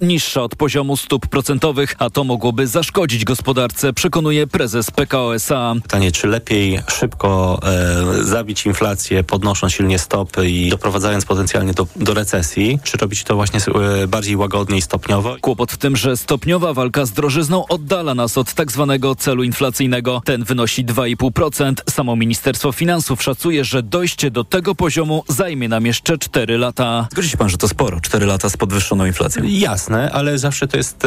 niższa od poziomu stóp procentowych, a to mogłoby zaszkodzić gospodarce, przekonuje prezes PKO S.A. Pytanie, czy lepiej szybko zabić inflację, podnosząc silnie stopy i doprowadzając potencjalnie do recesji, czy robić to właśnie bardziej łagodnie i stopniowo? Kłopot w tym, że stopniowa walka z drożyzną oddala nas od tak zwanego celu inflacyjnego. Ten wynosi 2,5%. Samo Ministerstwo Finansów szacuje, że dojście do tego poziomu zajmie nam jeszcze 4 lata. Zgodzi się pan, że to sporo, 4 lata z podwyższoną inflacją? Jasne, ale zawsze to jest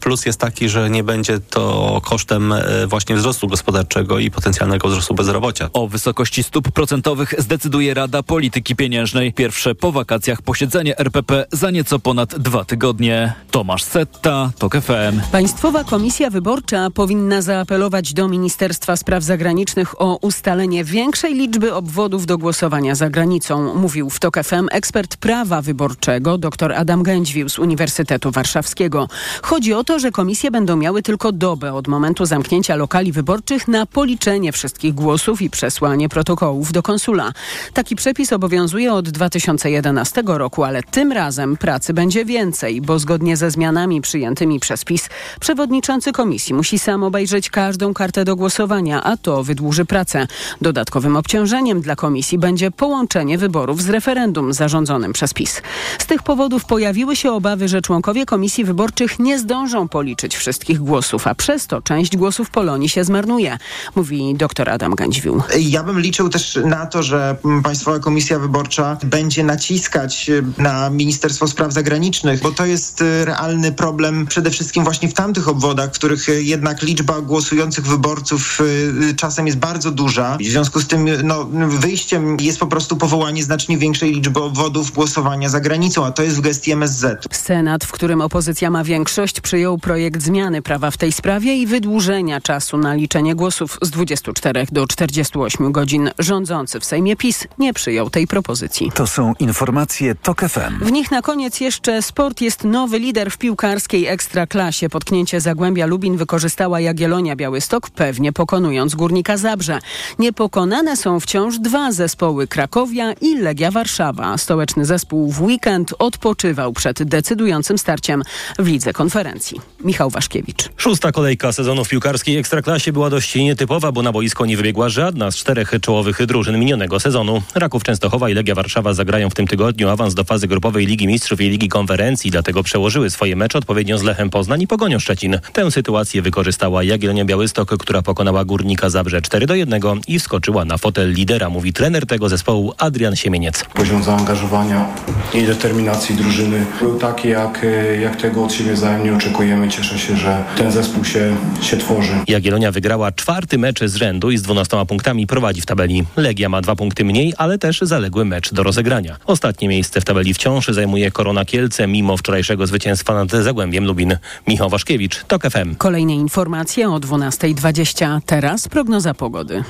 plus jest taki, że nie będzie to kosztem właśnie wzrostu gospodarczego i potencjalnego wzrostu bezrobocia. O wysokości stóp procentowych zdecyduje Rada Polityki Pieniężnej. Pierwsze po wakacjach posiedzenie RPP za nieco ponad 2 tygodnie. Tomasz Setta, TOK FM. Państwowa Komisja Wyborcza powinna zaapelować do Ministerstwa Spraw Zagranicznych o ustalenie większej liczby obwodów do głosowania za granicą, mówił w TOK FM ekspert prawa wyborczego dr Adam Gendźwiłł z Uniwersytetu Warszawskiego. Chodzi o to, że komisje będą miały tylko dobę od momentu zamknięcia lokali wyborczych na policzenie wszystkich głosów i przesłanie protokołów do konsula. Taki przepis obowiązuje od 2011 roku, ale tym razem pracy będzie więcej, bo zgodnie ze zmianami przyjętymi przez PiS przewodniczący komisji musi sam obejrzeć każdą kartę do głosowania, a to wydłuży pracę. Dodatkowym obciążeniem dla komisji będzie połączenie wyborów z referendum zarządzonym przez PiS. Z tych powodów pojawiły się obawy, że członkowie komisji wyborczych nie zdążą policzyć wszystkich głosów, a przez to część głosów Polonii się zmarnuje, mówi dr Adam Gendźwiłł. Ja bym liczył też na to, że Państwowa Komisja Wyborcza będzie naciskać na Ministerstwo Spraw Zagranicznych, bo to jest realny problem przede wszystkim właśnie w tamtych obwodach, w których jednak liczba głosujących wyborców czasem jest bardzo duża. W związku z tym wyjściem jest po prostu powołanie znacznie większej liczby obwodów głosowania za granicą, a to jest w gestii MSZ. Senat, w którym opozycja ma większość, przyjął projekt zmiany prawa w tej sprawie i wydłużenia czasu na liczenie głosów z 24 do 48 godzin. Rządzący w Sejmie PiS nie przyjął tej propozycji. To są informacje TOK FM. W nich na koniec jeszcze sport. Jest nowy lider w piłkarskiej Ekstraklasie. Potknięcie Zagłębia Lubin wykorzystała Jagiellonia Białystok, pewnie pokonując Górnika Zabrze. Niepokonane są wciąż 2 zespoły, Krakowia i Legia Warszawa. Stołeczny zespół w weekend odpoczywał przed decydującym starciem w Lidze Konferencji. Michał Waszkiewicz. 6. kolejka sezonu w piłkarskiej Ekstraklasie była dość nietypowa, bo na boisko nie wybiegła żadna z 4 czołowych drużyn minionego sezonu. Raków Częstochowa i Legia Warszawa zagrają w tym tygodniu awans do fazy grupowej Ligi Mistrzów i Ligi Konferencji, dlatego przełożyły swoje mecze odpowiednio z Lechem Poznań i Pogonią Szczecin. Tę sytuację wykorzystała Jagiellonia Białystok, która pokonała Górnika Zabrze 4-1 i wskoczyła na fotel lidera, mówi trener tego zespołu Adrian Siemieniec. Poziom zaangażowania i determinacji drużyny był taki, jak tego od siebie wzajem nie oczekujemy. Cieszę się, że ten zespół się tworzy. Jagiellonia wygrała 4. mecz z rzędu i z 12 punktami prowadzi w tabeli. Legia ma 2 punkty mniej, ale też zaległy mecz do rozegrania. Ostatnie miejsce w tabeli wciąż zajmuje Korona Kielce, mimo wczorajszego zwycięstwa nad Zagłębiem Lubin. Michał Waszkiewicz, TOK FM. Kolejne informacje o 12:20. Teraz prognoza pogody.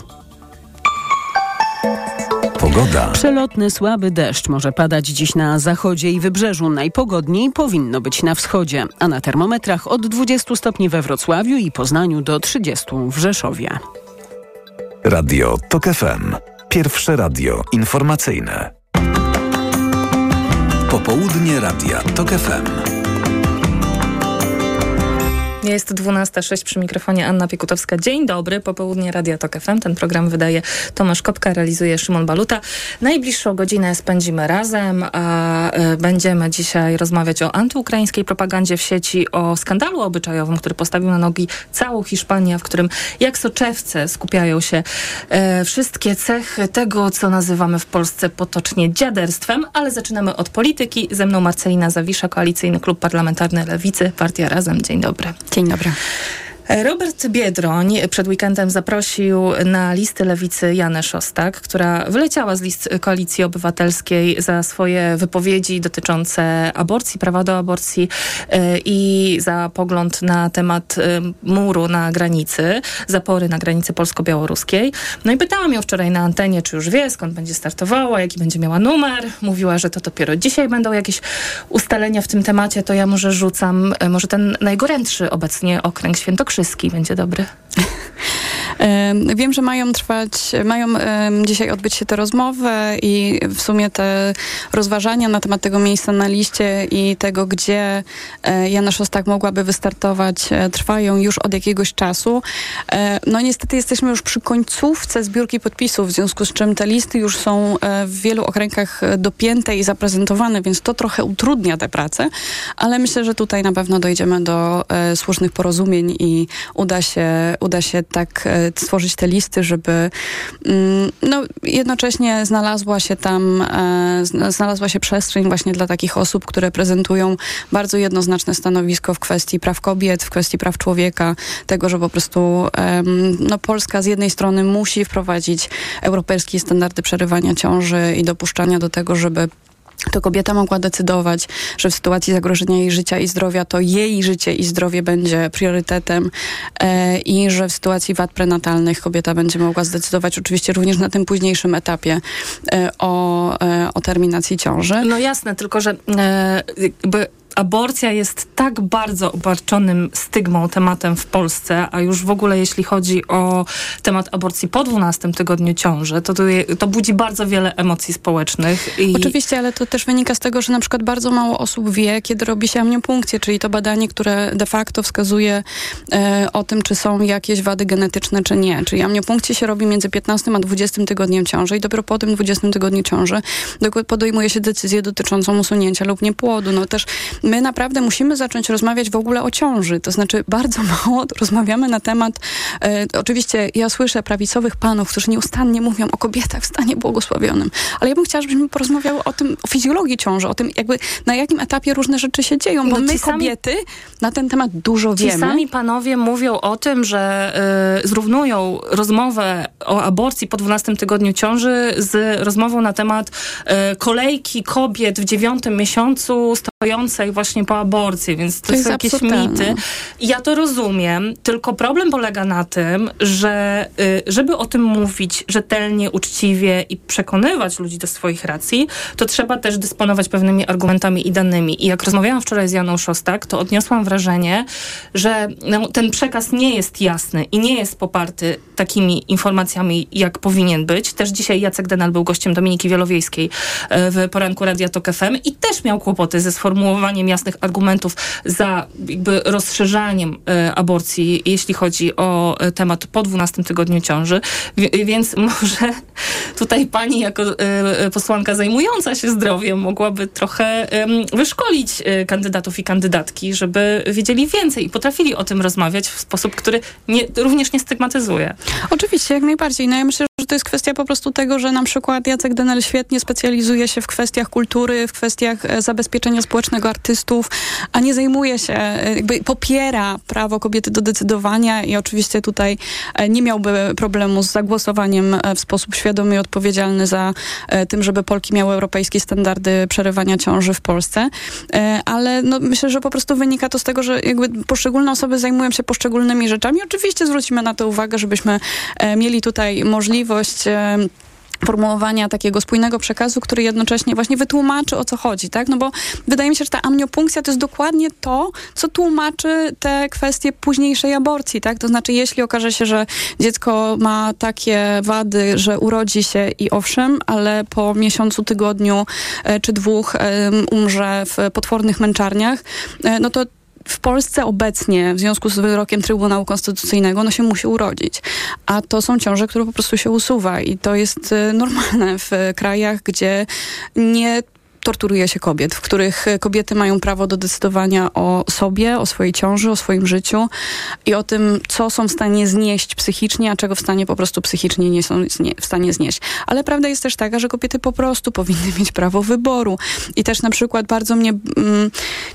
Pogoda. Przelotny, słaby deszcz może padać dziś na zachodzie i wybrzeżu. Najpogodniej powinno być na wschodzie, a na termometrach od 20 stopni we Wrocławiu i Poznaniu do 30 w Rzeszowie. Radio TOK FM. Pierwsze radio informacyjne. Popołudnie Radia TOK FM. Jest 12:06 przy mikrofonie Anna Piekutowska. Dzień dobry, popołudnie Radia TOK FM. Ten program wydaje Tomasz Kopka, realizuje Szymon Baluta. Najbliższą godzinę spędzimy razem, a będziemy dzisiaj rozmawiać o antyukraińskiej propagandzie w sieci, o skandalu obyczajowym, który postawił na nogi całą Hiszpanię, w którym jak soczewce skupiają się wszystkie cechy tego, co nazywamy w Polsce potocznie dziaderstwem, ale zaczynamy od polityki. Ze mną Marcelina Zawisza, Koalicyjny Klub Parlamentarny Lewicy, Partia Razem. Dzień dobry. Dzień dobry. Robert Biedroń przed weekendem zaprosił na listy Lewicy Janę Szostak, która wyleciała z list Koalicji Obywatelskiej za swoje wypowiedzi dotyczące aborcji, prawa do aborcji i za pogląd na temat muru na granicy, zapory na granicy polsko-białoruskiej. No i pytałam ją wczoraj na antenie, czy już wie, skąd będzie startowała, jaki będzie miała numer. Mówiła, że to dopiero dzisiaj będą jakieś ustalenia w tym temacie, to ja może rzucam, może ten najgorętszy obecnie okręg Świętokrzyski będzie dobry. Wiem, że mają dzisiaj odbyć się te rozmowy i w sumie te rozważania na temat tego miejsca na liście i tego, gdzie Jana Szostak mogłaby wystartować, trwają już od jakiegoś czasu. No niestety jesteśmy już przy końcówce zbiórki podpisów, w związku z czym te listy już są w wielu okręgach dopięte i zaprezentowane, więc to trochę utrudnia tę pracę, ale myślę, że tutaj na pewno dojdziemy do słusznych porozumień i uda się tak stworzyć te listy, żeby jednocześnie znalazła się przestrzeń właśnie dla takich osób, które prezentują bardzo jednoznaczne stanowisko w kwestii praw kobiet, w kwestii praw człowieka, tego, że po prostu Polska z jednej strony musi wprowadzić europejskie standardy przerywania ciąży i dopuszczania do tego, żeby to kobieta mogła decydować, że w sytuacji zagrożenia jej życia i zdrowia to jej życie i zdrowie będzie priorytetem i że w sytuacji wad prenatalnych kobieta będzie mogła zdecydować oczywiście również na tym późniejszym etapie o terminacji ciąży. No jasne, tylko że aborcja jest tak bardzo obarczonym stygmą tematem w Polsce, a już w ogóle jeśli chodzi o temat aborcji po 12 tygodniu ciąży, to budzi bardzo wiele emocji społecznych. Oczywiście, ale to też wynika z tego, że na przykład bardzo mało osób wie, kiedy robi się amniopunkcję, czyli to badanie, które de facto wskazuje o tym, czy są jakieś wady genetyczne, czy nie. Czyli amniopunkcję się robi między 15 a 20 tygodniem ciąży i dopiero po tym 20 tygodniu ciąży podejmuje się decyzję dotyczącą usunięcia lub niepłodu. No też my naprawdę musimy zacząć rozmawiać w ogóle o ciąży. To znaczy bardzo mało rozmawiamy na temat... oczywiście ja słyszę prawicowych panów, którzy nieustannie mówią o kobietach w stanie błogosławionym. Ale ja bym chciała, żebyśmy porozmawiały o tym, o fizjologii ciąży, o tym jakby na jakim etapie różne rzeczy się dzieją, bo my kobiety na ten temat dużo wiemy. Ci sami panowie mówią o tym, że zrównują rozmowę o aborcji po 12 tygodniu ciąży z rozmową na temat kolejki kobiet w 9 miesiącu stojącej właśnie po aborcji, więc to są jakieś mity. Ja to rozumiem, tylko problem polega na tym, że żeby o tym mówić rzetelnie, uczciwie i przekonywać ludzi do swoich racji, to trzeba też dysponować pewnymi argumentami i danymi. I jak rozmawiałam wczoraj z Janą Szostak, to odniosłam wrażenie, że ten przekaz nie jest jasny i nie jest poparty takimi informacjami, jak powinien być. Też dzisiaj Jacek Denal był gościem Dominiki Wielowiejskiej w poranku Radia TOK FM i też miał kłopoty ze sformułowaniem jasnych argumentów za jakby rozszerzaniem aborcji, jeśli chodzi o temat po 12 tygodniu ciąży. Więc może tutaj pani jako posłanka zajmująca się zdrowiem mogłaby trochę wyszkolić kandydatów i kandydatki, żeby wiedzieli więcej i potrafili o tym rozmawiać w sposób, który również nie stygmatyzuje. Oczywiście, jak najbardziej. No ja myślę, że to jest kwestia po prostu tego, że na przykład Jacek Denel świetnie specjalizuje się w kwestiach kultury, w kwestiach zabezpieczenia społecznego artystów, a nie zajmuje się, jakby popiera prawo kobiety do decydowania i oczywiście tutaj nie miałby problemu z zagłosowaniem w sposób świadomy i odpowiedzialny za tym, żeby Polki miały europejskie standardy przerywania ciąży w Polsce. Ale myślę, że po prostu wynika to z tego, że jakby poszczególne osoby zajmują się poszczególnymi rzeczami. Oczywiście zwrócimy na to uwagę, żebyśmy mieli tutaj możliwość formułowania takiego spójnego przekazu, który jednocześnie właśnie wytłumaczy, o co chodzi, tak? No bo wydaje mi się, że ta amniopunkcja to jest dokładnie to, co tłumaczy te kwestie późniejszej aborcji, tak? To znaczy, jeśli okaże się, że dziecko ma takie wady, że urodzi się i owszem, ale po miesiącu, tygodniu czy dwóch umrze w potwornych męczarniach, no to w Polsce obecnie, w związku z wyrokiem Trybunału Konstytucyjnego, ono się musi urodzić. A to są ciąże, które po prostu się usuwa. I to jest normalne w krajach, gdzie nie torturuje się kobiet, w których kobiety mają prawo do decydowania o sobie, o swojej ciąży, o swoim życiu i o tym, co są w stanie znieść psychicznie, a czego w stanie po prostu psychicznie nie są w stanie znieść. Ale prawda jest też taka, że kobiety po prostu powinny mieć prawo wyboru. I też na przykład bardzo mnie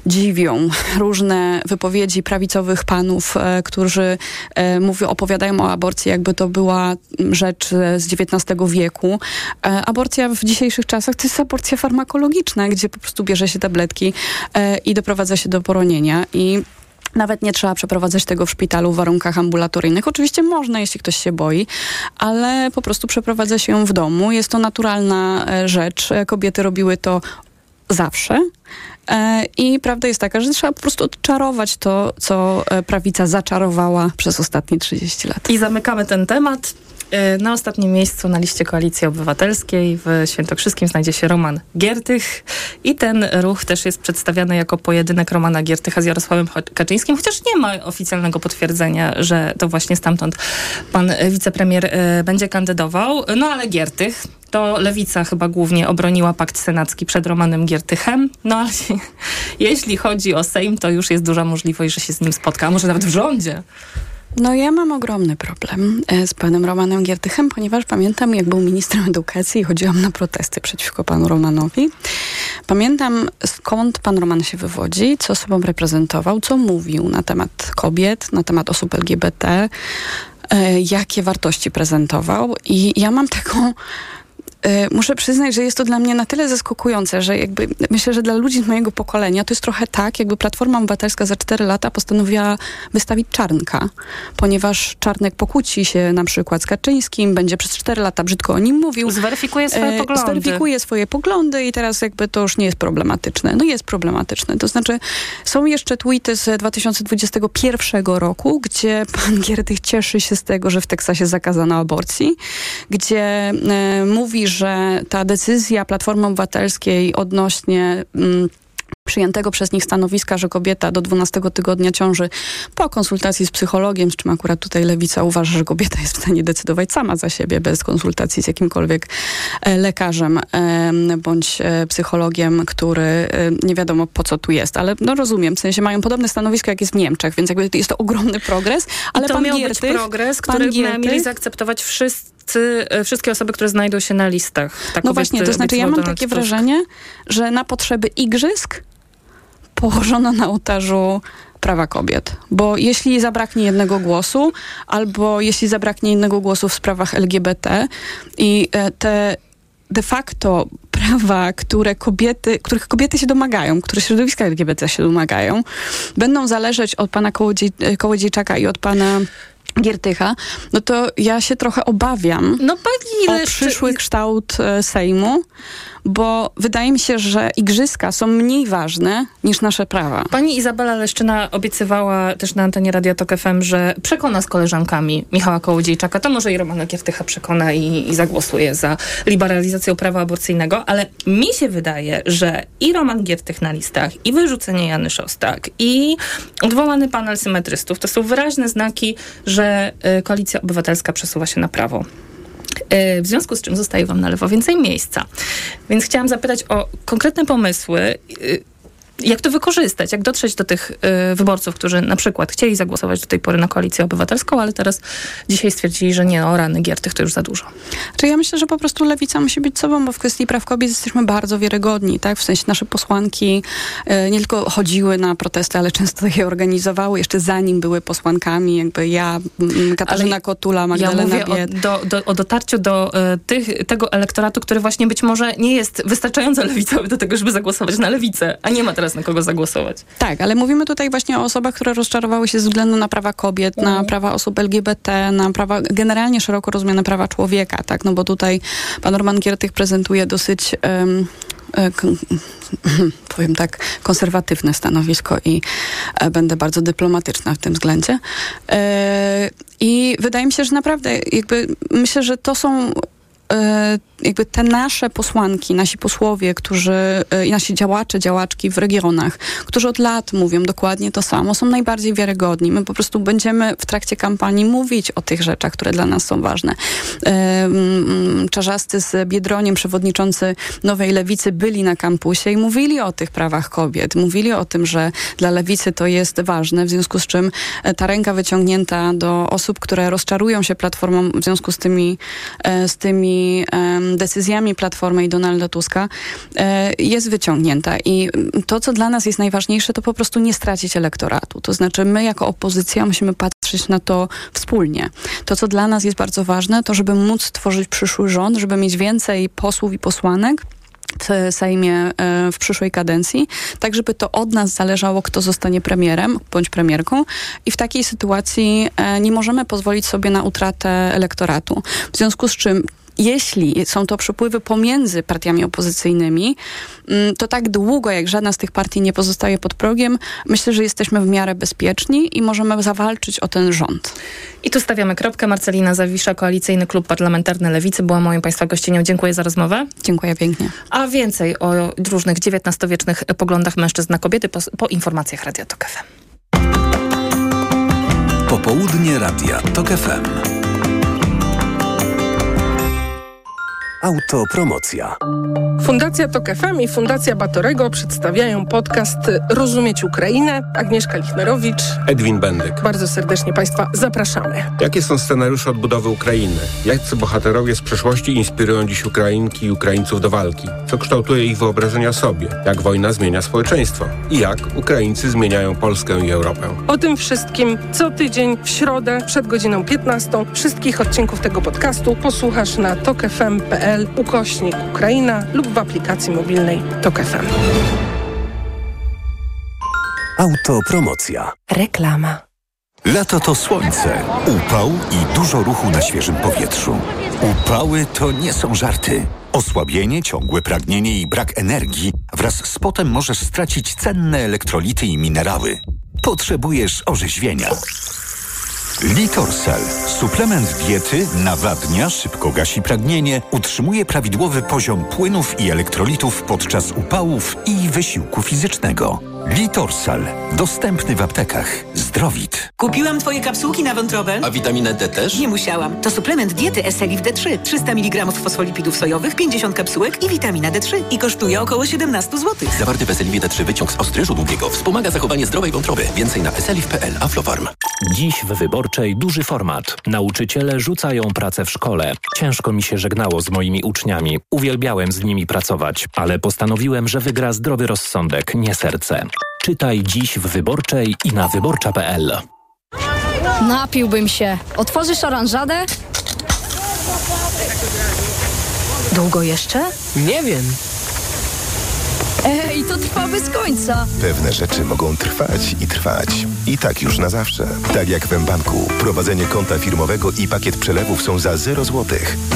dziwią różne wypowiedzi prawicowych panów, którzy opowiadają o aborcji, jakby to była rzecz z XIX wieku. Aborcja w dzisiejszych czasach to jest aborcja farmakologiczna, gdzie po prostu bierze się tabletki i doprowadza się do poronienia i nawet nie trzeba przeprowadzać tego w szpitalu w warunkach ambulatoryjnych. Oczywiście można, jeśli ktoś się boi, ale po prostu przeprowadza się ją w domu. Jest to naturalna rzecz. Kobiety robiły to zawsze I prawda jest taka, że trzeba po prostu odczarować to, co prawica zaczarowała przez ostatnie 30 lat. I zamykamy ten temat. Na ostatnim miejscu na liście Koalicji Obywatelskiej w Świętokrzyskim znajdzie się Roman Giertych i ten ruch też jest przedstawiany jako pojedynek Romana Giertycha z Jarosławem Kaczyńskim, chociaż nie ma oficjalnego potwierdzenia, że to właśnie stamtąd pan wicepremier będzie kandydował. No ale Giertych, to Lewica chyba głównie obroniła pakt senacki przed Romanem Giertychem. No ale jeśli chodzi o Sejm, to już jest duża możliwość, że się z nim spotka, a może nawet w rządzie. No ja mam ogromny problem z panem Romanem Giertychem, ponieważ pamiętam, jak był ministrem edukacji i chodziłam na protesty przeciwko panu Romanowi. Pamiętam, skąd pan Roman się wywodzi, co sobą reprezentował, co mówił na temat kobiet, na temat osób LGBT, jakie wartości prezentował. I ja mam taką... Muszę przyznać, że jest to dla mnie na tyle zaskakujące, że jakby myślę, że dla ludzi z mojego pokolenia to jest trochę tak, jakby Platforma Obywatelska za 4 lata postanowiła wystawić Czarnka, ponieważ Czarnek pokłóci się na przykład z Kaczyńskim, będzie przez 4 lata brzydko o nim mówił. Zweryfikuje swoje poglądy i teraz jakby to już nie jest problematyczne. No jest problematyczne. To znaczy są jeszcze tweety z 2021 roku, gdzie pan Giertych cieszy się z tego, że w Teksasie zakazano aborcji, gdzie mówi, że ta decyzja Platformy Obywatelskiej odnośnie przyjętego przez nich stanowiska, że kobieta do 12 tygodnia ciąży po konsultacji z psychologiem, z czym akurat tutaj Lewica uważa, że kobieta jest w stanie decydować sama za siebie, bez konsultacji z jakimkolwiek lekarzem bądź psychologiem, który nie wiadomo po co tu jest, ale no rozumiem, w sensie mają podobne stanowisko jak jest w Niemczech, więc jakby jest to ogromny progres, ale i to pan miał Giertych, być progres, który mieli zaakceptować wszystkie osoby, które znajdą się na listach. Tak no właśnie, to znaczy ja mam takie wrażenie, że na potrzeby igrzysk położono na ołtarzu prawa kobiet. Bo jeśli zabraknie jednego głosu, albo jeśli zabraknie innego głosu w sprawach LGBT i te de facto prawa, których kobiety się domagają, które środowiska LGBT się domagają, będą zależeć od pana Kołodziejczaka i od pana Giertycha, no to ja się trochę obawiam o przyszły kształt Sejmu, bo wydaje mi się, że igrzyska są mniej ważne niż nasze prawa. Pani Izabela Leszczyna obiecywała też na antenie Radia TOK FM, że przekona z koleżankami Michała Kołodziejczaka, to może i Romana Giertycha przekona i zagłosuje za liberalizacją prawa aborcyjnego, ale mi się wydaje, że i Roman Giertych na listach, i wyrzucenie Jany Szostak, i odwołany panel symetrystów, to są wyraźne znaki, że Koalicja Obywatelska przesuwa się na prawo. W związku z czym zostaje wam na lewo więcej miejsca. Więc chciałam zapytać o konkretne pomysły, jak to wykorzystać, jak dotrzeć do tych wyborców, którzy na przykład chcieli zagłosować do tej pory na Koalicję Obywatelską, ale teraz dzisiaj stwierdzili, że nie, o rany, Giertych to już za dużo. Czyli ja myślę, że po prostu Lewica musi być sobą, bo w kwestii praw kobiet jesteśmy bardzo wiarygodni, tak? W sensie nasze posłanki nie tylko chodziły na protesty, ale często je organizowały, jeszcze zanim były posłankami, jakby ja, Katarzyna Kotula, Magdalena Bied. Ja mówię o dotarciu do tego elektoratu, który właśnie być może nie jest wystarczająco lewicowy do tego, żeby zagłosować na Lewicę, a nie ma teraz na kogo zagłosować. Tak, ale mówimy tutaj właśnie o osobach, które rozczarowały się ze względu na prawa kobiet, na prawa osób LGBT, na prawa, generalnie szeroko rozumiane prawa człowieka, tak? No bo tutaj pan Roman Giertych prezentuje dosyć... powiem tak, konserwatywne stanowisko i będę bardzo dyplomatyczna w tym względzie. I wydaje mi się, że naprawdę jakby myślę, że to są... jakby te nasze posłanki, nasi posłowie, którzy i nasi działacze, działaczki w regionach, którzy od lat mówią dokładnie to samo, są najbardziej wiarygodni. My po prostu będziemy w trakcie kampanii mówić o tych rzeczach, które dla nas są ważne. Czarzasty z Biedroniem, przewodniczący Nowej Lewicy, byli na kampusie i mówili o tych prawach kobiet. Mówili o tym, że dla Lewicy to jest ważne, w związku z czym ta ręka wyciągnięta do osób, które rozczarują się Platformą w związku z tymi decyzjami Platformy i Donalda Tuska jest wyciągnięta. I to, co dla nas jest najważniejsze, to po prostu nie stracić elektoratu. To znaczy my jako opozycja musimy patrzeć na to wspólnie. To, co dla nas jest bardzo ważne, to żeby móc tworzyć przyszły rząd, żeby mieć więcej posłów i posłanek w Sejmie w przyszłej kadencji, tak żeby to od nas zależało, kto zostanie premierem bądź premierką i w takiej sytuacji nie możemy pozwolić sobie na utratę elektoratu. W związku z czym jeśli są to przepływy pomiędzy partiami opozycyjnymi, to tak długo, jak żadna z tych partii nie pozostaje pod progiem, myślę, że jesteśmy w miarę bezpieczni i możemy zawalczyć o ten rząd. I tu stawiamy kropkę. Marcelina Zawisza, Koalicyjny Klub Parlamentarny Lewicy, była moim Państwa gościnią. Dziękuję za rozmowę. Dziękuję pięknie. A więcej o różnych XIX-wiecznych poglądach mężczyzn na kobiety po informacjach Radia TOK FM. Popołudnie Radia TOK FM. Autopromocja. Fundacja TOK FM i Fundacja Batorego przedstawiają podcast Rozumieć Ukrainę. Agnieszka Lichnerowicz, Edwin Bendyk. Bardzo serdecznie Państwa zapraszamy. Jakie są scenariusze odbudowy Ukrainy? Jacy bohaterowie z przeszłości inspirują dziś Ukrainki i Ukraińców do walki? Co kształtuje ich wyobrażenia sobie? Jak wojna zmienia społeczeństwo? I jak Ukraińcy zmieniają Polskę i Europę? O tym wszystkim co tydzień w środę przed godziną 15. Wszystkich odcinków tego podcastu posłuchasz na tokfm.pl /Ukraina lub w aplikacji mobilnej TOK FM. Autopromocja. Reklama. Lato to słońce, upał i dużo ruchu na świeżym powietrzu. Upały to nie są żarty. Osłabienie, ciągłe pragnienie i brak energii wraz z potem możesz stracić cenne elektrolity i minerały. Potrzebujesz orzeźwienia. Litorsal. Suplement diety nawadnia, szybko gasi pragnienie, utrzymuje prawidłowy poziom płynów i elektrolitów podczas upałów i wysiłku fizycznego. Litorsal. Dostępny w aptekach. Zdrowit. Kupiłam Twoje kapsułki na wątrobę. A witaminę D też? Nie musiałam. To suplement diety Eselif D3. 300 mg fosfolipidów sojowych, 50 kapsułek i witamina D3. I kosztuje około 17 zł. Zawarty w Eselifie D3 wyciąg z ostryżu długiego wspomaga zachowanie zdrowej wątroby. Więcej na eselif.pl. Aflofarm. Dziś w Wyborczej duży format. Nauczyciele rzucają pracę w szkole. Ciężko mi się żegnało z moimi uczniami. Uwielbiałem z nimi pracować, ale postanowiłem, że wygra zdrowy rozsądek, nie serce. Czytaj dziś w Wyborczej i na wyborcza.pl. Napiłbym się. Otworzysz oranżadę? Długo jeszcze? Nie wiem. Ej, to trwa bez końca. Pewne rzeczy mogą trwać i trwać. I tak już na zawsze. Tak jak w mBanku. Prowadzenie konta firmowego i pakiet przelewów są za 0 zł.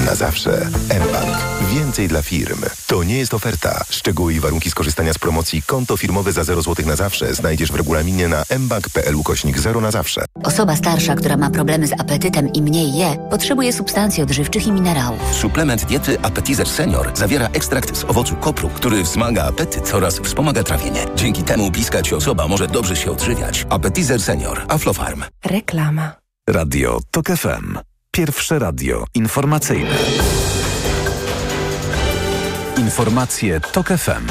Na zawsze. mBank. Więcej dla firm. To nie jest oferta. Szczegóły i warunki skorzystania z promocji konto firmowe za 0 zł na zawsze znajdziesz w regulaminie na mbank.pl/0 na zawsze. Osoba starsza, która ma problemy z apetytem i mniej je, potrzebuje substancji odżywczych i minerałów. Suplement diety Appetizer Senior zawiera ekstrakt z owocu kopru, który wzmaga apetyt oraz wspomaga trawienie. Dzięki temu bliska Ci osoba może dobrze się odżywiać. Appetizer Senior. Aflofarm. Reklama. Radio TOK FM. Pierwsze radio informacyjne. Informacje TOK FM.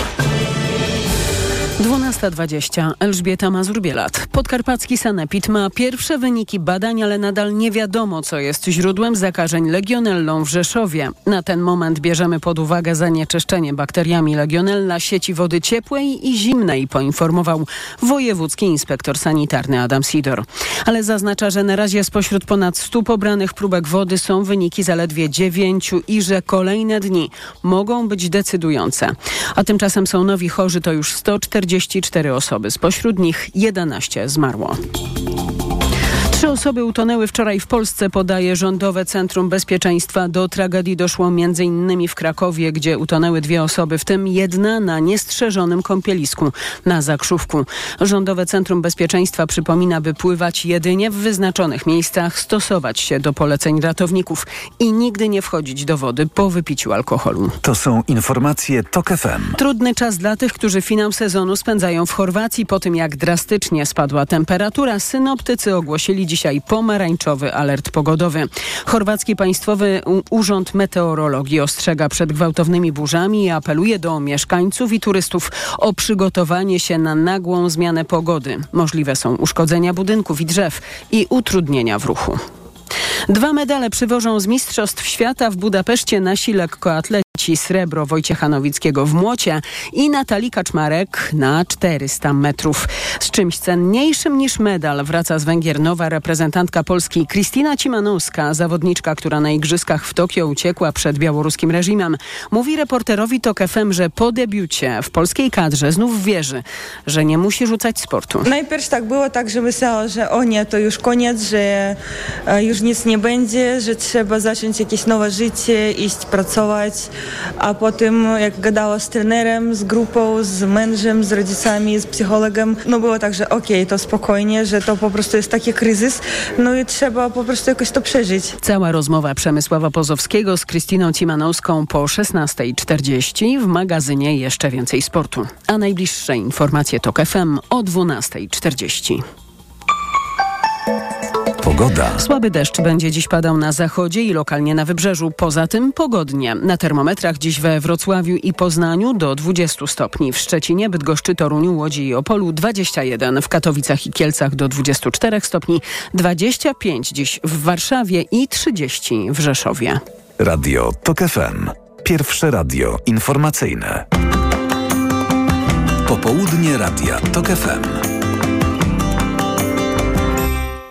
12:20. Elżbieta Mazur-Bielat. Podkarpacki sanepid ma pierwsze wyniki badań, ale nadal nie wiadomo, co jest źródłem zakażeń legionellą w Rzeszowie. Na ten moment bierzemy pod uwagę zanieczyszczenie bakteriami legionella sieci wody ciepłej i zimnej, poinformował wojewódzki inspektor sanitarny Adam Sidor. Ale zaznacza, że na razie spośród ponad 100 pobranych próbek wody są wyniki zaledwie 9 i że kolejne dni mogą być decydujące. A tymczasem są nowi chorzy, to już 144 osoby, spośród nich 11 zmarło. 3 osoby utonęły wczoraj w Polsce, podaje Rządowe Centrum Bezpieczeństwa. Do tragedii doszło m.in. w Krakowie, gdzie utonęły 2 osoby, w tym jedna na niestrzeżonym kąpielisku na Zakrzówku. Rządowe Centrum Bezpieczeństwa przypomina, by pływać jedynie w wyznaczonych miejscach, stosować się do poleceń ratowników i nigdy nie wchodzić do wody po wypiciu alkoholu. To są informacje TOK FM. Trudny czas dla tych, którzy finał sezonu spędzają w Chorwacji. Po tym, jak drastycznie spadła temperatura, synoptycy ogłosili dzisiaj pomarańczowy alert pogodowy. Chorwacki Państwowy Urząd Meteorologii ostrzega przed gwałtownymi burzami i apeluje do mieszkańców i turystów o przygotowanie się na nagłą zmianę pogody. Możliwe są uszkodzenia budynków i drzew i utrudnienia w ruchu. 2 medale przywożą z Mistrzostw Świata w Budapeszcie nasi lekkoatleci. płci srebro Wojciecha Nowickiego w młocie i Natalii Kaczmarek na 400 metrów. Z czymś cenniejszym niż medal wraca z Węgier nowa reprezentantka Polski Kryscina Cimanouska, zawodniczka, która na igrzyskach w Tokio uciekła przed białoruskim reżimem. Mówi reporterowi TOK FM, że po debiucie w polskiej kadrze znów wierzy, że nie musi rzucać sportu. Najpierw tak było, tak, że myślała, że o nie, to już koniec, że już nic nie będzie, że trzeba zacząć jakieś nowe życie, iść pracować, a potem jak gadała z trenerem, z grupą, z mężem, z rodzicami, z psychologiem, no było tak, że okej, to spokojnie, że to po prostu jest taki kryzys, no i trzeba po prostu jakoś to przeżyć. Cała rozmowa Przemysława Pozowskiego z Krysciną Cimanouską po 16:40 w magazynie Jeszcze Więcej Sportu. A najbliższe informacje TOK FM o 12:40. Pogoda. Słaby deszcz będzie dziś padał na zachodzie i lokalnie na wybrzeżu. Poza tym pogodnie. Na termometrach dziś we Wrocławiu i Poznaniu do 20 stopni. W Szczecinie, Bydgoszczy, Toruniu, Łodzi i Opolu 21. W Katowicach i Kielcach do 24 stopni. 25 dziś w Warszawie i 30 w Rzeszowie. Radio TOK FM. Pierwsze radio informacyjne. Popołudnie Radia TOK FM.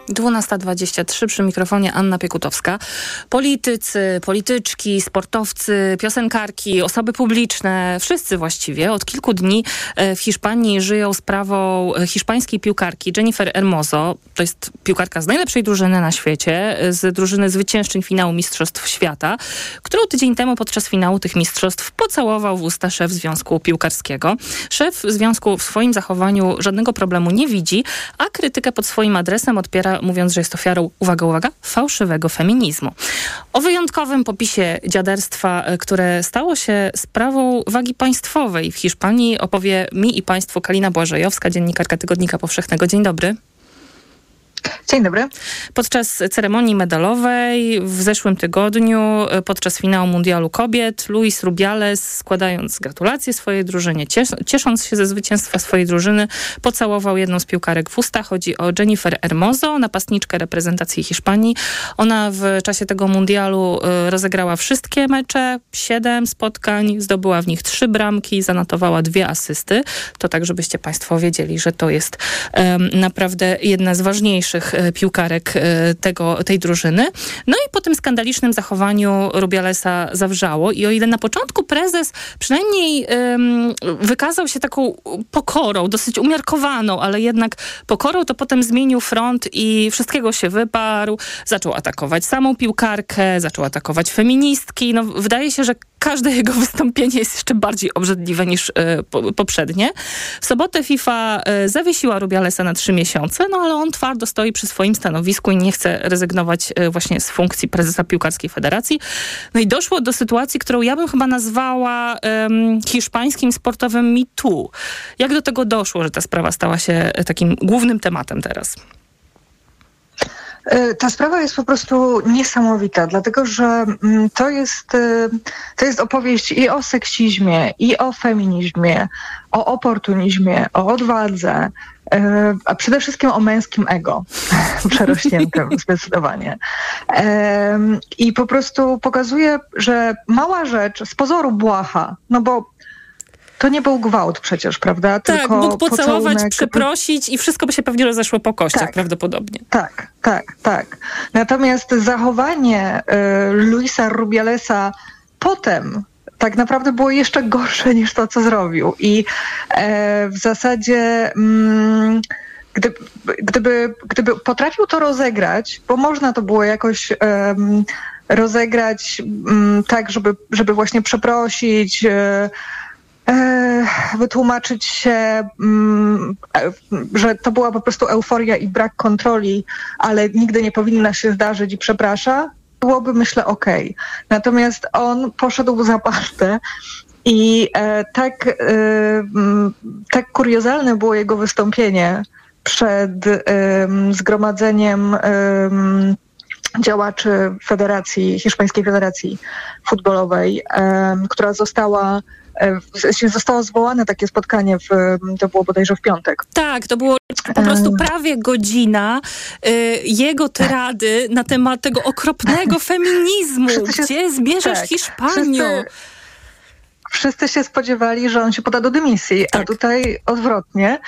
12:23 przy mikrofonie Anna Piekutowska. Politycy, polityczki, sportowcy, piosenkarki, osoby publiczne, wszyscy właściwie od kilku dni w Hiszpanii żyją sprawą hiszpańskiej piłkarki Jennifer Hermoso. To jest piłkarka z najlepszej drużyny na świecie, z drużyny zwyciężczyń finału Mistrzostw Świata, którą tydzień temu podczas finału tych mistrzostw pocałował w usta szef Związku Piłkarskiego. Szef Związku w swoim zachowaniu żadnego problemu nie widzi, a krytykę pod swoim adresem odpiera, mówiąc, że jest ofiarą, uwaga, uwaga, fałszywego feminizmu. O wyjątkowym popisie dziaderstwa, które stało się sprawą wagi państwowej w Hiszpanii, opowie mi i państwu Kalina Błażejowska, dziennikarka Tygodnika Powszechnego. Dzień dobry. Dzień dobry. Podczas ceremonii medalowej w zeszłym tygodniu, podczas finału Mundialu Kobiet, Luis Rubiales, składając gratulacje swojej drużynie, ciesząc się ze zwycięstwa swojej drużyny, pocałował jedną z piłkarek w usta. Chodzi o Jennifer Hermoso, napastniczkę reprezentacji Hiszpanii. Ona w czasie tego mundialu rozegrała wszystkie mecze, 7 spotkań, zdobyła w nich 3 bramki, zanotowała 2 asysty. To tak, żebyście państwo wiedzieli, że to jest naprawdę jedna z ważniejszych piłkarek tej drużyny. No i po tym skandalicznym zachowaniu Rubialesa zawrzało i o ile na początku prezes przynajmniej wykazał się taką pokorą, dosyć umiarkowaną, ale jednak pokorą, to potem zmienił front i wszystkiego się wyparł. Zaczął atakować samą piłkarkę, zaczął atakować feministki. No, wydaje się, że każde jego wystąpienie jest jeszcze bardziej obrzydliwe niż poprzednie. W sobotę FIFA zawiesiła Rubialesa na 3 miesiące, no ale on twardo stoi przy swoim stanowisku i nie chce rezygnować właśnie z funkcji prezesa Piłkarskiej Federacji. No i doszło do sytuacji, którą ja bym chyba nazwała hiszpańskim sportowym Me Too. Jak do tego doszło, że ta sprawa stała się takim głównym tematem teraz? Ta sprawa jest po prostu niesamowita, dlatego że to jest opowieść i o seksizmie, i o feminizmie, o oportunizmie, o odwadze, a przede wszystkim o męskim ego, przerośniętym zdecydowanie. I po prostu pokazuje, że mała rzecz, z pozoru błaha, no bo to nie był gwałt przecież, prawda? Tak, tylko mógł pocałować, przeprosić i wszystko by się pewnie rozeszło po kościach, tak, prawdopodobnie. Tak. Natomiast zachowanie Luisa Rubialesa potem tak naprawdę było jeszcze gorsze niż to, co zrobił. I w zasadzie gdyby potrafił to rozegrać, bo można to było jakoś rozegrać tak, żeby właśnie przeprosić, wytłumaczyć się, że to była po prostu euforia i brak kontroli, ale nigdy nie powinna się zdarzyć i przeprasza, byłoby, myślę, okej. Natomiast on poszedł za partę i tak kuriozalne było jego wystąpienie przed zgromadzeniem działaczy Federacji, Hiszpańskiej Federacji Futbolowej, która zostało zwołane takie spotkanie, to było bodajże w piątek. Tak, to było po prostu prawie godzina jego tyrady na temat tego okropnego feminizmu, gdzie zmierzasz Hiszpanią. wszyscy się spodziewali, że on się poda do dymisji, tak. A tutaj odwrotnie.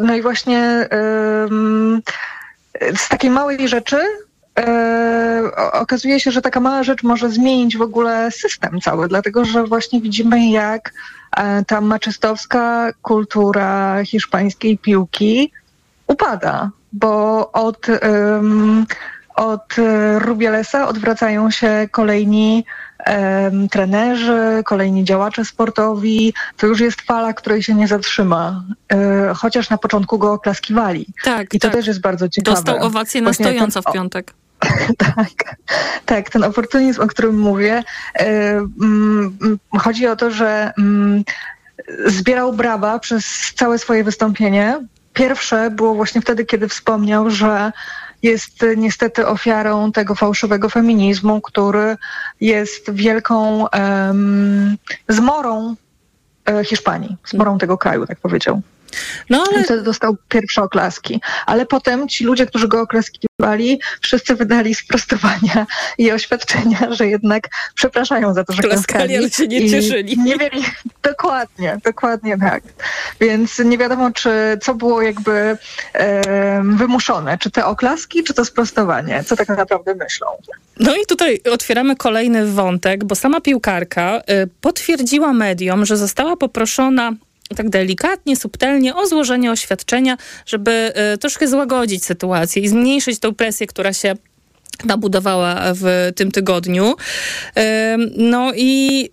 No i właśnie z takiej małej rzeczy okazuje się, że taka mała rzecz może zmienić w ogóle system cały, dlatego że właśnie widzimy, jak ta maczystowska kultura hiszpańskiej piłki upada, bo od Rubialesa odwracają się kolejni trenerzy, kolejni działacze sportowi. To już jest fala, której się nie zatrzyma. Chociaż na początku go oklaskiwali. Tak, i to też jest bardzo ciekawe. Dostał owację na stojąco w piątek. Tak, ten oportunizm, o którym mówię. Chodzi o to, że zbierał brawa przez całe swoje wystąpienie. Pierwsze było właśnie wtedy, kiedy wspomniał, że jest niestety ofiarą tego fałszywego feminizmu, który jest wielką zmorą Hiszpanii, zmorą tego kraju, tak powiedział. No ale... I wtedy dostał pierwsze oklaski. Ale potem ci ludzie, którzy go oklaskiwali, wszyscy wydali sprostowania i oświadczenia, że jednak przepraszają za to, że klaskali, ale się nie cieszyli. Nie mieli... Dokładnie tak. Więc nie wiadomo, co było jakby wymuszone. Czy te oklaski, czy to sprostowanie? Co tak naprawdę myślą? No i tutaj otwieramy kolejny wątek, bo sama piłkarka potwierdziła mediom, że została poproszona tak delikatnie, subtelnie o złożenie oświadczenia, żeby troszkę złagodzić sytuację i zmniejszyć tą presję, która się nabudowała w tym tygodniu. No i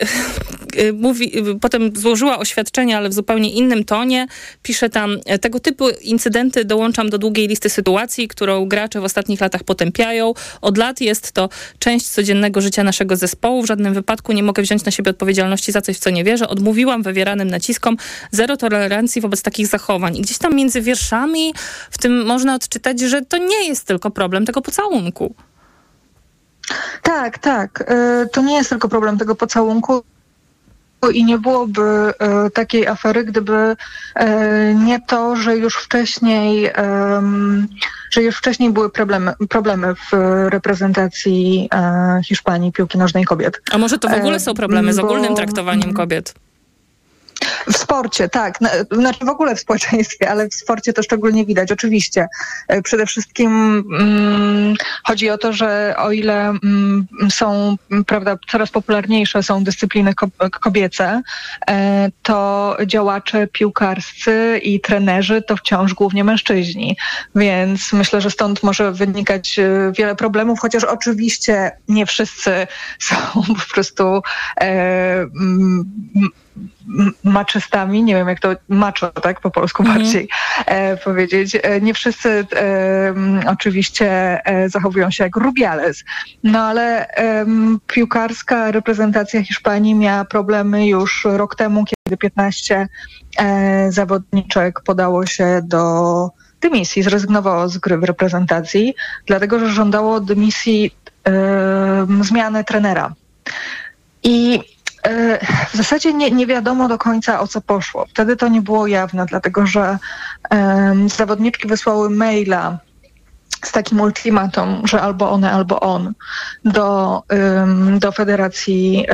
potem złożyła oświadczenie, ale w zupełnie innym tonie. Pisze tam: tego typu incydenty dołączam do długiej listy sytuacji, którą gracze w ostatnich latach potępiają. Od lat jest to część codziennego życia naszego zespołu. W żadnym wypadku nie mogę wziąć na siebie odpowiedzialności za coś, w co nie wierzę. Odmówiłam wywieranym naciskom, zero tolerancji wobec takich zachowań. I gdzieś tam między wierszami w tym można odczytać, że to nie jest tylko problem tego pocałunku. Tak. To nie jest tylko problem tego pocałunku i nie byłoby takiej afery, gdyby nie to, że już wcześniej były problemy w reprezentacji Hiszpanii piłki nożnej kobiet. A może to w ogóle są problemy z ogólnym traktowaniem kobiet? W sporcie, tak. Znaczy w ogóle w społeczeństwie, ale w sporcie to szczególnie widać, oczywiście. Przede wszystkim chodzi o to, że o ile są, prawda, coraz popularniejsze są dyscypliny kobiece, to działacze piłkarscy i trenerzy to wciąż głównie mężczyźni. Więc myślę, że stąd może wynikać wiele problemów, chociaż oczywiście nie wszyscy są po prostu maczystami, nie wiem jak to macho, tak po polsku bardziej powiedzieć. Nie wszyscy oczywiście zachowują się jak Rubiales, no ale piłkarska reprezentacja Hiszpanii miała problemy już rok temu, kiedy 15 zawodniczek podało się do dymisji, zrezygnowało z gry w reprezentacji, dlatego że żądało dymisji zmiany trenera. I w zasadzie nie wiadomo do końca, o co poszło. Wtedy to nie było jawne, dlatego że zawodniczki wysłały maila z takim ultimatum, że albo one, albo on do federacji,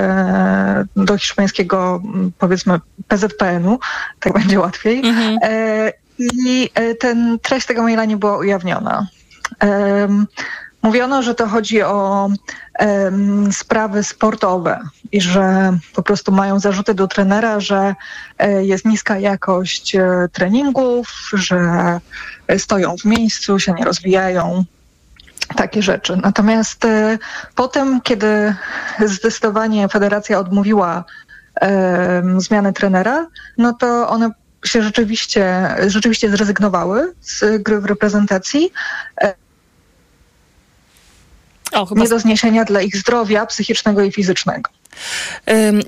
do hiszpańskiego, powiedzmy, PZPN-u, tak będzie łatwiej. I treść tego maila nie była ujawniona. Mówiono, że to chodzi o sprawy sportowe i że po prostu mają zarzuty do trenera, że jest niska jakość treningów, że stoją w miejscu, się nie rozwijają, takie rzeczy. Natomiast potem, kiedy zdecydowanie federacja odmówiła zmiany trenera, no to one się rzeczywiście zrezygnowały z gry w reprezentacji. Nie do zniesienia dla ich zdrowia psychicznego i fizycznego.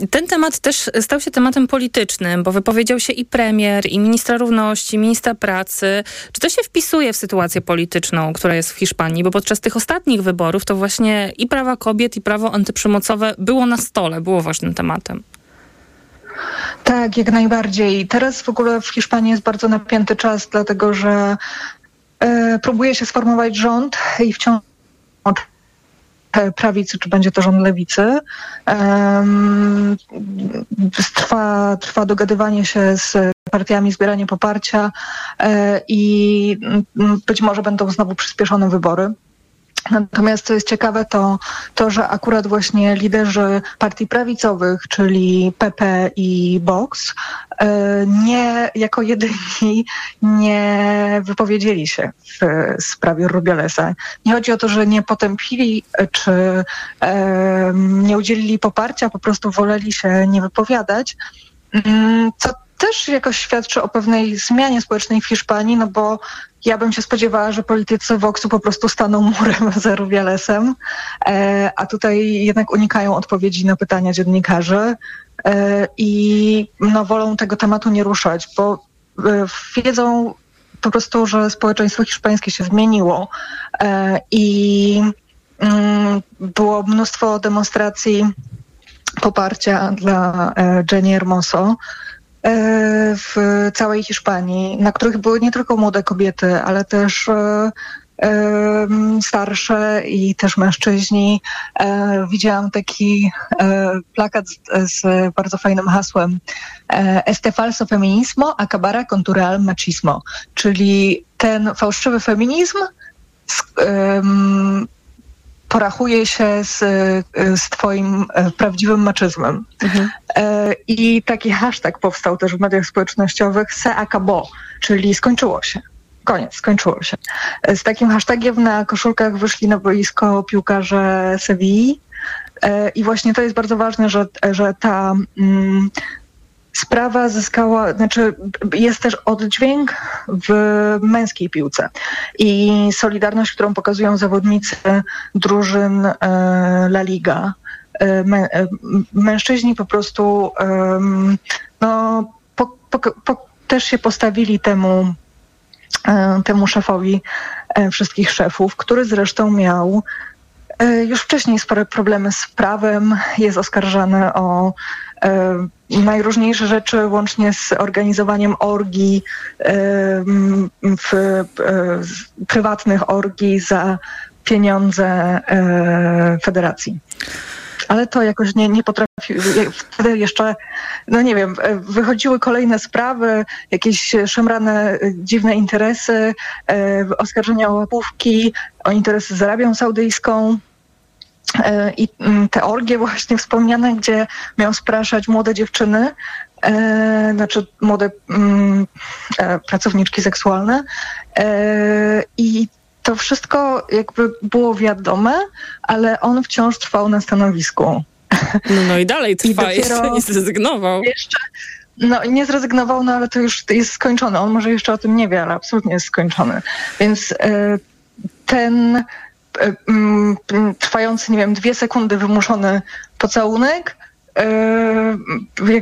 Ten temat też stał się tematem politycznym, bo wypowiedział się i premier, i ministra równości, ministra pracy. Czy to się wpisuje w sytuację polityczną, która jest w Hiszpanii? Bo podczas tych ostatnich wyborów to właśnie i prawa kobiet, i prawo antyprzemocowe było na stole, było ważnym tematem. Tak, jak najbardziej. Teraz w ogóle w Hiszpanii jest bardzo napięty czas, dlatego że próbuje się sformować rząd i wciąż prawicy, czy będzie to rząd lewicy. Trwa dogadywanie się z partiami, zbieranie poparcia i być może będą znowu przyspieszone wybory. Natomiast co jest ciekawe, to że akurat właśnie liderzy partii prawicowych, czyli PP i Vox, nie jako jedyni nie wypowiedzieli się w sprawie Rubialesa. Nie chodzi o to, że nie potępili czy nie udzielili poparcia, po prostu woleli się nie wypowiadać, co też jakoś świadczy o pewnej zmianie społecznej w Hiszpanii, no bo ja bym się spodziewała, że politycy Voxu po prostu staną murem za Rubialesem, a tutaj jednak unikają odpowiedzi na pytania dziennikarzy i no, wolą tego tematu nie ruszać, bo wiedzą po prostu, że społeczeństwo hiszpańskie się zmieniło i było mnóstwo demonstracji poparcia dla Jenny Hermoso w całej Hiszpanii, na których były nie tylko młode kobiety, ale też starsze i też mężczyźni. Widziałam taki plakat z bardzo fajnym hasłem Este falso feminismo acabará con tu real machismo, czyli ten fałszywy feminizm porachuje się z twoim prawdziwym maczyzmem. Mhm. I taki hashtag powstał też w mediach społecznościowych Se acabó, czyli skończyło się. Koniec, skończyło się. Z takim hashtagiem na koszulkach wyszli na boisko piłkarze Sewilli i właśnie to jest bardzo ważne, że ta sprawa zyskała, znaczy jest też oddźwięk w męskiej piłce i solidarność, którą pokazują zawodnicy drużyn La Liga. Mężczyźni po prostu no, też się postawili temu szefowi wszystkich szefów, który zresztą miał już wcześniej spore problemy z prawem, jest oskarżany o najróżniejsze rzeczy, łącznie z organizowaniem orgii, prywatnych orgii za pieniądze federacji. Ale to jakoś nie potrafił, wtedy jeszcze, no nie wiem, wychodziły kolejne sprawy, jakieś szemrane, dziwne interesy, oskarżenia o łapówki, o interesy z Arabią Saudyjską i te orgie właśnie wspomniane, gdzie miał spraszać młode dziewczyny, znaczy młode pracowniczki seksualne i to wszystko jakby było wiadome, ale on wciąż trwał na stanowisku. No i dalej trwa, jeszcze nie zrezygnował. No nie zrezygnował, no ale to już jest skończone. On może jeszcze o tym nie wie, ale absolutnie jest skończony. Więc ten trwający, nie wiem, 2 sekundy wymuszony pocałunek jakby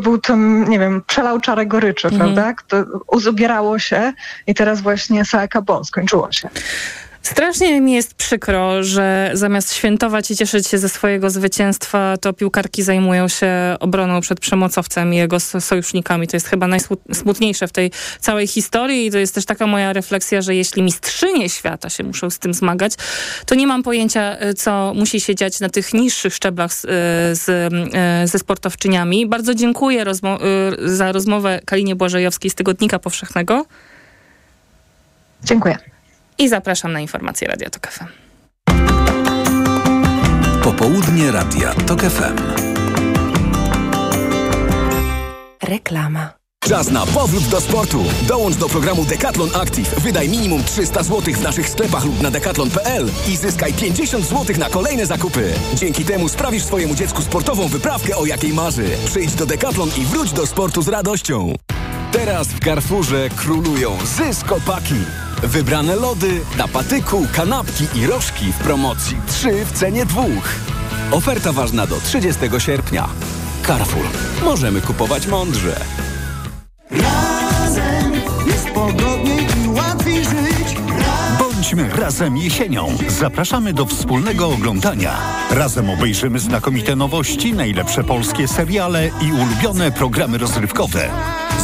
był tym, nie wiem, przelał czarę goryczy, prawda? To uzubierało się i teraz właśnie se acabó, skończyło się. Strasznie mi jest przykro, że zamiast świętować i cieszyć się ze swojego zwycięstwa, to piłkarki zajmują się obroną przed przemocowcem i jego sojusznikami. To jest chyba najsmutniejsze w tej całej historii i to jest też taka moja refleksja, że jeśli mistrzynie świata się muszą z tym zmagać, to nie mam pojęcia, co musi się dziać na tych niższych szczeblach ze sportowczyniami. Bardzo dziękuję za rozmowę Kalinie Błażejowskiej z Tygodnika Powszechnego. Dziękuję. I zapraszam na informacje Radia TOK FM. Popołudnie Radia TOK FM. Reklama. Czas na powrót do sportu. Dołącz do programu Decathlon Active. Wydaj minimum 300 zł w naszych sklepach lub na decathlon.pl i zyskaj 50 zł na kolejne zakupy. Dzięki temu sprawisz swojemu dziecku sportową wyprawkę, o jakiej marzy. Przyjdź do Decathlon i wróć do sportu z radością. Teraz w Carrefourze królują zyskopaki. Wybrane lody na patyku, kanapki i rożki w promocji 3 w cenie 2. Oferta ważna do 30 sierpnia. Carrefour. Możemy kupować mądrze. Razem jest pogodniej i łatwiej żyć. Bądźmy razem jesienią. Zapraszamy do wspólnego oglądania. Razem obejrzymy znakomite nowości, najlepsze polskie seriale i ulubione programy rozrywkowe.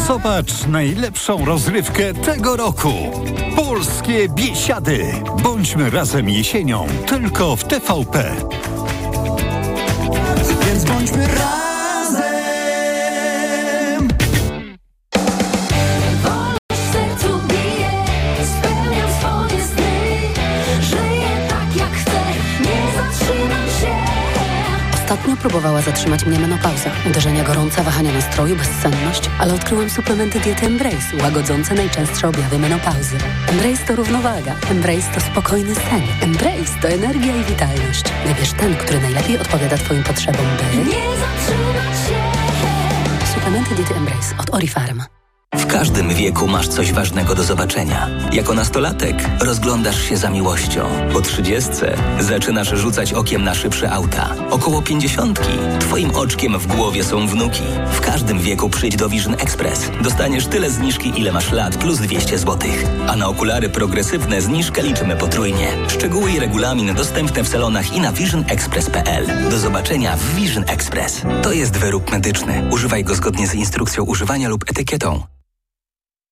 Zobacz najlepszą rozrywkę tego roku. Polskie biesiady. Bądźmy razem jesienią, tylko w TVP. Więc bądźmy razem. Wolność w sercu bije, spełniam swoje sny. Żyję tak jak chcę, nie zatrzymam się. Ostatnio próbowała zatrzymać mnie menopauza. Uderzenia gorąca, wahania nastroju, bezsenność, ale odkryłam suplementy diety Embrace, łagodzące najczęstsze objawy menopauzy. Embrace to równowaga, Embrace to spokojny sen, Embrace to energia i witalność. Wybierz ten, który najlepiej odpowiada Twoim potrzebom, by nie zatrzymać się. Suplementy diety Embrace od Orifarm. W każdym wieku masz coś ważnego do zobaczenia. Jako nastolatek rozglądasz się za miłością. Po 30 zaczynasz rzucać okiem na szybsze auta. Około 50 Twoim oczkiem w głowie są wnuki. W każdym wieku przyjdź do Vision Express. Dostaniesz tyle zniżki, ile masz lat, plus 200 zł. A na okulary progresywne zniżkę liczymy potrójnie. Szczegóły i regulamin dostępne w salonach i na visionexpress.pl. Do zobaczenia w Vision Express. To jest wyrób medyczny. Używaj go zgodnie z instrukcją używania lub etykietą.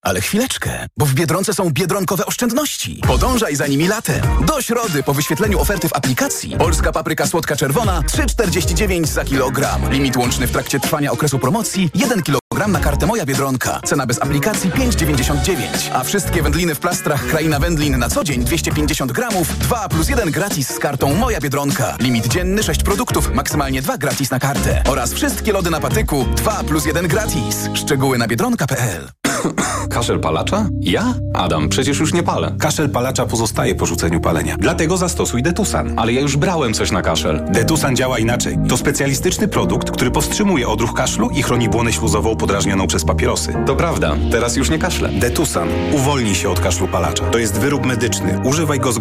Ale chwileczkę, bo w Biedronce są biedronkowe oszczędności. Podążaj za nimi latem. Do środy po wyświetleniu oferty w aplikacji. Polska papryka słodka czerwona 3,49 za kilogram. Limit łączny w trakcie trwania okresu promocji 1 kg na kartę Moja Biedronka. Cena bez aplikacji 5,99. A wszystkie wędliny w plastrach Kraina Wędlin na co dzień 250 gramów. 2+1 gratis z kartą Moja Biedronka. Limit dzienny 6 produktów, maksymalnie 2 gratis na kartę. Oraz wszystkie lody na patyku 2+1 gratis. Szczegóły na biedronka.pl. Kaszel palacza? Ja? Adam, przecież już nie palę. Kaszel palacza pozostaje po rzuceniu palenia. Dlatego zastosuj Detusan. Ale ja już brałem coś na kaszel. Detusan działa inaczej. To specjalistyczny produkt, który powstrzymuje odruch kaszlu i chroni błonę śluzową podrażnioną przez papierosy. To prawda, teraz już nie kaszlę. Detusan. Uwolnij się od kaszlu palacza. To jest wyrób medyczny. Używaj go zgodnie